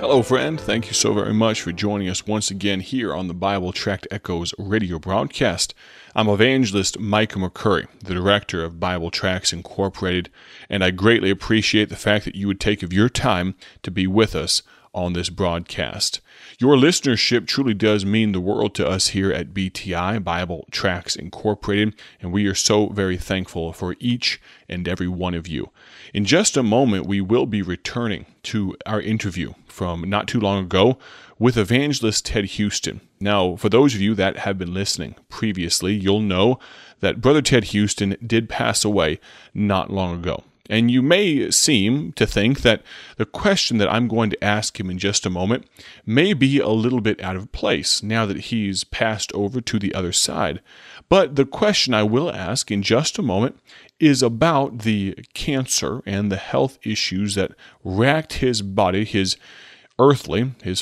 Hello, friend. Thank you so very much for joining us once again here on the Bible Tract Echoes radio broadcast. I'm evangelist Micah McCurry, the director of Bible Tracts Incorporated, and I greatly appreciate the fact that you would take of your time to be with us on this broadcast. Your listenership truly does mean the world to us here at BTI, Bible Tracts Incorporated, and we are so very thankful for each and every one of you. In just a moment, we will be returning to our interview from not too long ago with evangelist Ted Houston. Now, for those of you that have been listening previously, you'll know that Brother Ted Houston did pass away not long ago. And you may seem to think that the question that I'm going to ask him in just a moment may be a little bit out of place now that he's passed over to the other side. But the question I will ask in just a moment is about the cancer and the health issues that racked his body, his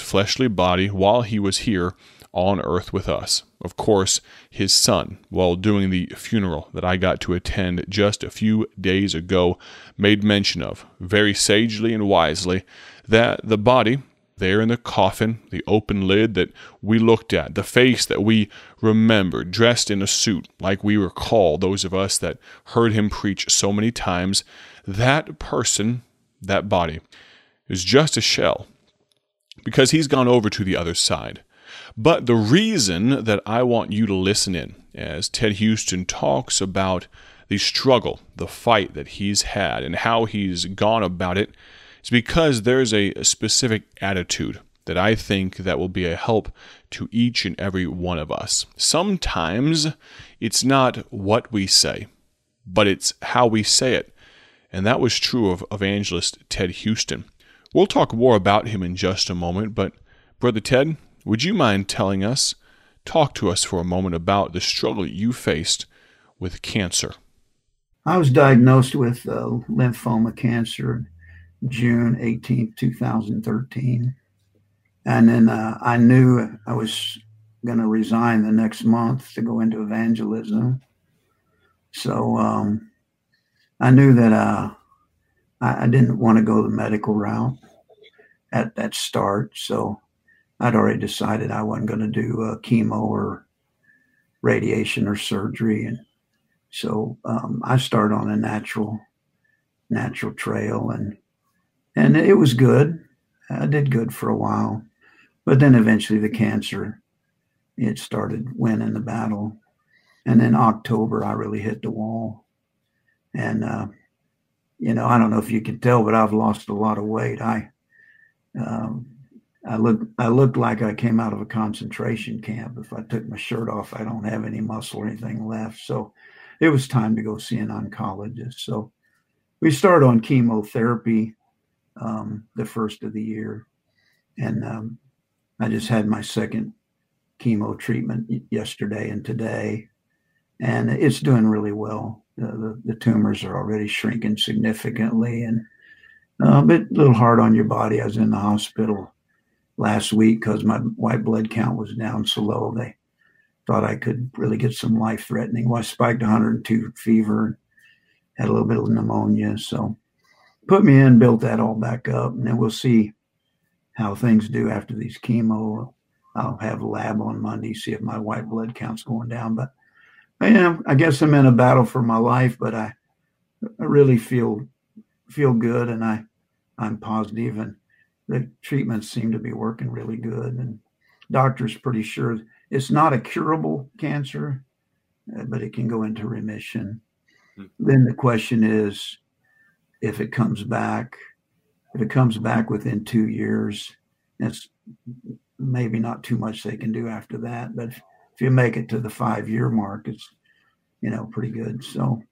fleshly body, while he was here on earth with us. Of course, his son, while doing the funeral that I got to attend just a few days ago, made mention of, very sagely and wisely, that the body there in the coffin, the open lid that we looked at, the face that we remembered, dressed in a suit like we recall, those of us that heard him preach so many times, that person, that body, is just a shell because he's gone over to the other side. But the reason that I want you to listen in as Ted Houston talks about the struggle, the fight that he's had, and how he's gone about it, is because there's a specific attitude that I think that will be a help to each and every one of us. Sometimes it's not what we say, but it's how we say it. And that was true of evangelist Ted Houston. We'll talk more about him in just a moment, but Brother Ted, would you mind telling us, talk to us for a moment about the struggle you faced with cancer? I was diagnosed with lymphoma cancer June 18, 2013. And then I knew I was going to resign the next month to go into evangelism. So I knew that I didn't want to go the medical route at that start. So I'd already decided I wasn't going to do chemo or radiation or surgery. And so I started on a natural trail, and it was good. I did good for a while, but then eventually the cancer, it started winning the battle. And then October, I really hit the wall. And, I don't know if you can tell, but I've lost a lot of weight. I looked like I came out of a concentration camp. If I took my shirt off, I don't have any muscle or anything left. So it was time to go see an oncologist. So we started on chemotherapy the first of the year. And I just had my second chemo treatment yesterday and today. And it's doing really well. The tumors are already shrinking significantly. And a little hard on your body. I was in the hospital last week because my white blood count was down so low. They thought I could really get some life-threatening. Well, I spiked 102 fever, had a little bit of pneumonia. So put me in, built that all back up, and then we'll see how things do after these chemo. I'll have a lab on Monday, see if my white blood count's going down. But I guess I'm in a battle for my life, but I really feel good, and I'm positive, and the treatments seem to be working really good, and doctors pretty sure it's not a curable cancer, but it can go into remission. Mm-hmm. Then the question is, if it comes back within 2 years, that's maybe not too much they can do after that. But if you make it to the 5-year mark, it's, pretty good. So,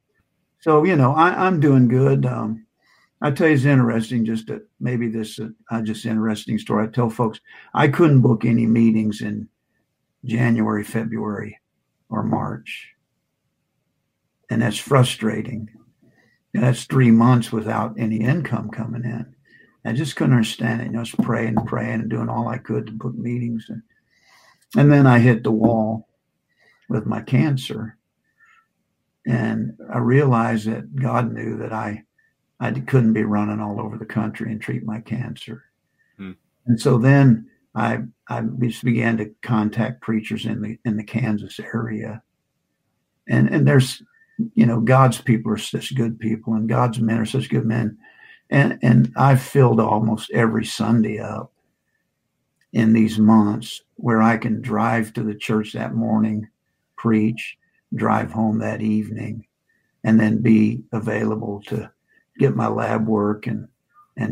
I'm doing good. I tell you, it's interesting, interesting story. I tell folks, I couldn't book any meetings in January, February, or March. And that's frustrating. And that's 3 months without any income coming in. I just couldn't understand it. I was praying and doing all I could to book meetings. And then I hit the wall with my cancer. And I realized that God knew that I couldn't be running all over the country and treat my cancer. And so then I just began to contact preachers in the Kansas area. And there's, you know, God's people are such good people, and God's men are such good men. And I filled almost every Sunday up in these months where I can drive to the church that morning, preach, drive home that evening, and then be available to get my lab work and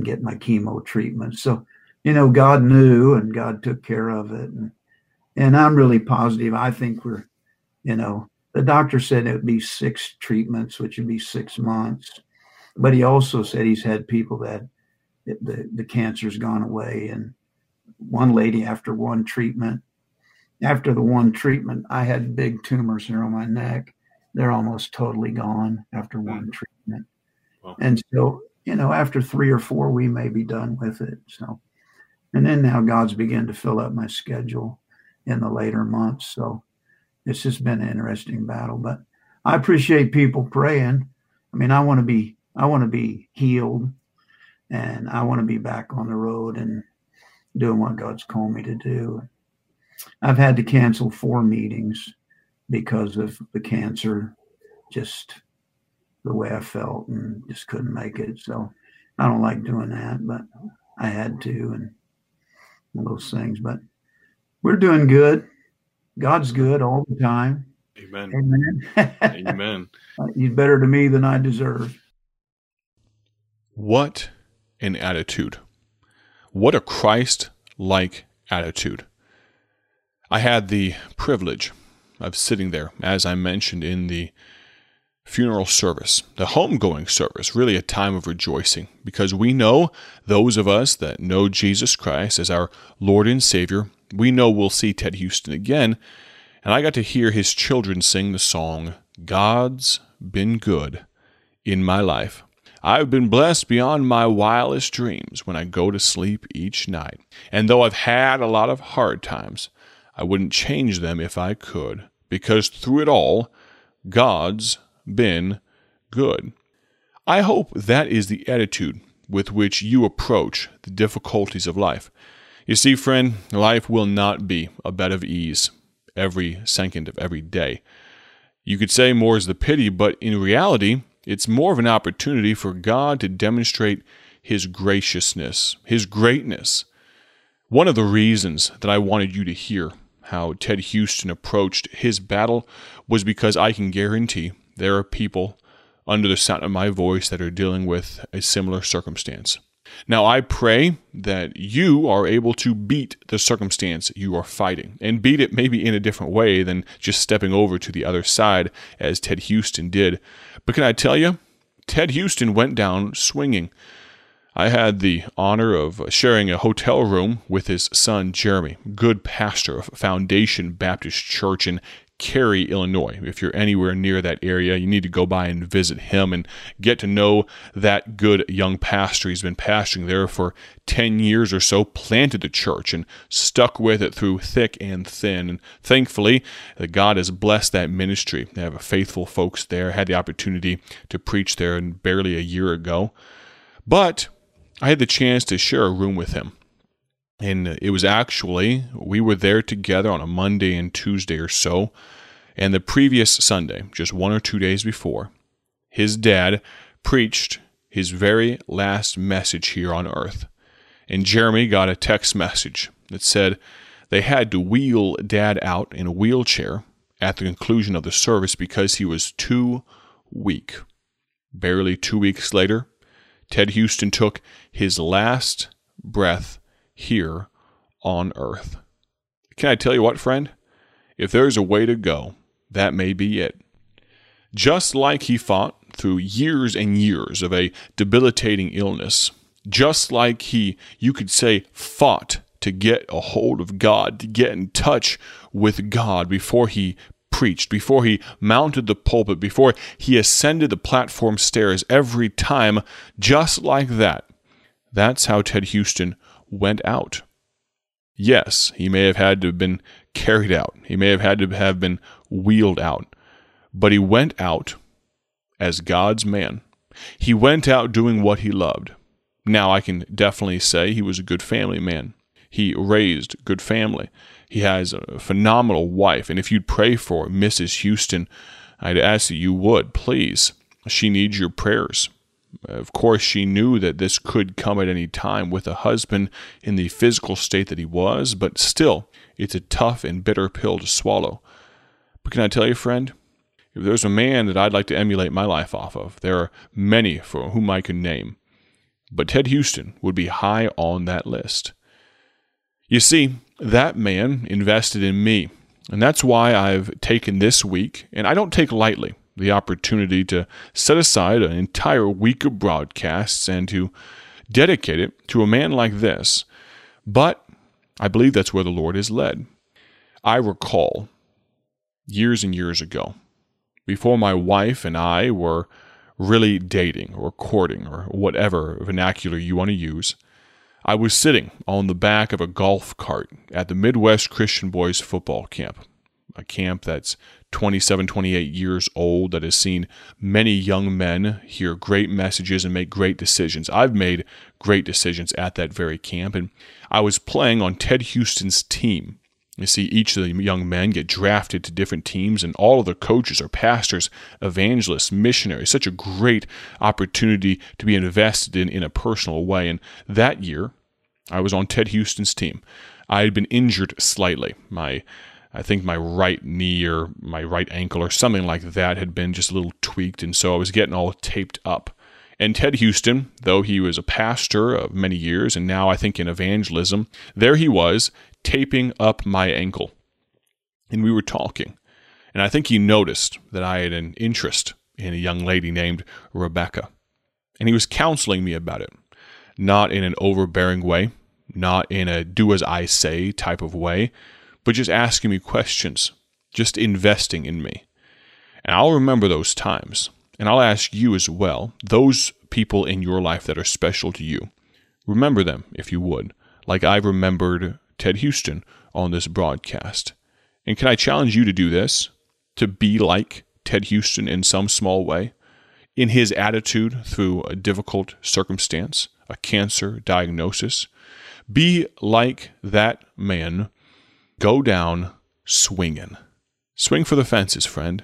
get my chemo treatment. So, you know, God knew and God took care of it. And I'm really positive. I think we're, you know, the doctor said it would be 6 treatments, which would be 6 months. But he also said he's had people that the cancer's gone away. And one lady, after the one treatment, I had big tumors here on my neck. They're almost totally gone after one treatment. Wow. And so, you know, after 3 or 4, we may be done with it. So, and then now God's begun to fill up my schedule in the later months. So it's just been an interesting battle, but I appreciate people praying. I mean, I want to be healed, and I want to be back on the road and doing what God's called me to do. I've had to cancel 4 meetings because of the cancer, just the way I felt, and just couldn't make it. So I don't like doing that, but I had to, and all those things. But we're doing good. God's good all the time. Amen. Amen. Amen. He's better to me than I deserve. What an attitude. What a Christ-like attitude. I had the privilege of sitting there, as I mentioned, in the funeral service, the homegoing service, really a time of rejoicing, because we know, those of us that know Jesus Christ as our Lord and Savior, we know we'll see Ted Houston again. And I got to hear his children sing the song, God's Been Good in My Life. I've been blessed beyond my wildest dreams when I go to sleep each night. And though I've had a lot of hard times, I wouldn't change them if I could, because through it all, God's been good. I hope that is the attitude with which you approach the difficulties of life. You see, friend, life will not be a bed of ease every second of every day. You could say more is the pity, but in reality, it's more of an opportunity for God to demonstrate His graciousness, His greatness. One of the reasons that I wanted you to hear how Ted Houston approached his battle was because I can guarantee there are people under the sound of my voice that are dealing with a similar circumstance. Now, I pray that you are able to beat the circumstance you are fighting, and beat it maybe in a different way than just stepping over to the other side as Ted Houston did. But can I tell you, Ted Houston went down swinging. I had the honor of sharing a hotel room with his son, Jeremy, good pastor of Foundation Baptist Church in Cary, Illinois. If you're anywhere near that area, you need to go by and visit him and get to know that good young pastor. He's been pastoring there for 10 years or so, planted the church and stuck with it through thick and thin. And thankfully, God has blessed that ministry. They have faithful folks there. Had the opportunity to preach there barely a year ago. But I had the chance to share a room with him. And it was actually, we were there together on a Monday and Tuesday or so. And the previous Sunday, just 1 or 2 days before, his dad preached his very last message here on earth. And Jeremy got a text message that said they had to wheel Dad out in a wheelchair at the conclusion of the service because he was too weak. Barely 2 weeks later, Ted Houston took his last breath here on earth. Can I tell you what, friend? If there's a way to go, that may be it. Just like he fought through years and years of a debilitating illness, just like he, you could say, fought to get a hold of God, to get in touch with God before he preached, before he mounted the pulpit, before he ascended the platform stairs every time, just like that. That's how Ted Houston went out. Yes, he may have had to have been carried out. He may have had to have been wheeled out. But he went out as God's man. He went out doing what he loved. Now, I can definitely say he was a good family man. He raised good family. He has a phenomenal wife. And if you'd pray for Mrs. Houston, I'd ask that you would, please. She needs your prayers. Of course, she knew that this could come at any time with a husband in the physical state that he was, but still, it's a tough and bitter pill to swallow. But can I tell you, friend, if there's a man that I'd like to emulate my life off of, there are many for whom I can name, but Ted Houston would be high on that list. You see, that man invested in me, and that's why I've taken this week, and I don't take lightly, the opportunity to set aside an entire week of broadcasts and to dedicate it to a man like this. But I believe that's where the Lord is led. I recall years and years ago, before my wife and I were really dating or courting or whatever vernacular you want to use, I was sitting on the back of a golf cart at the Midwest Christian Boys Football Camp, a camp that's 27, 28 years old, that has seen many young men hear great messages and make great decisions. I've made great decisions at that very camp, and I was playing on Ted Houston's team. You see, each of the young men get drafted to different teams, and all of the coaches are pastors, evangelists, missionaries. Such a great opportunity to be invested in a personal way. And that year, I was on Ted Houston's team. I had been injured slightly. I think my right knee or my right ankle or something like that had been just a little tweaked, and so I was getting all taped up. And Ted Houston, though he was a pastor of many years, and now I think in evangelism, there he was, taping up my ankle. And we were talking. And I think he noticed that I had an interest in a young lady named Rebecca. And he was counseling me about it. Not in an overbearing way, not in a do-as-I-say type of way, but just asking me questions, just investing in me. And I'll remember those times, and I'll ask you as well, those people in your life that are special to you. Remember them, if you would, like I've remembered Ted Houston on this broadcast. And can I challenge you to do this, to be like Ted Houston in some small way, in his attitude through a difficult circumstance, a cancer diagnosis? Be like that man. Go down swinging. Swing for the fences, friend.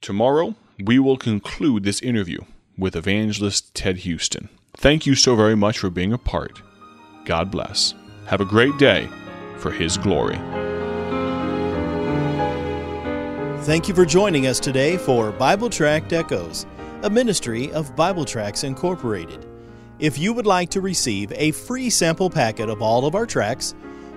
Tomorrow, we will conclude this interview with evangelist Ted Houston. Thank you so very much for being a part. God bless. Have a great day for His glory. Thank you for joining us today for Bible Tract Echoes, a ministry of Bible Tracts Incorporated. If you would like to receive a free sample packet of all of our tracts,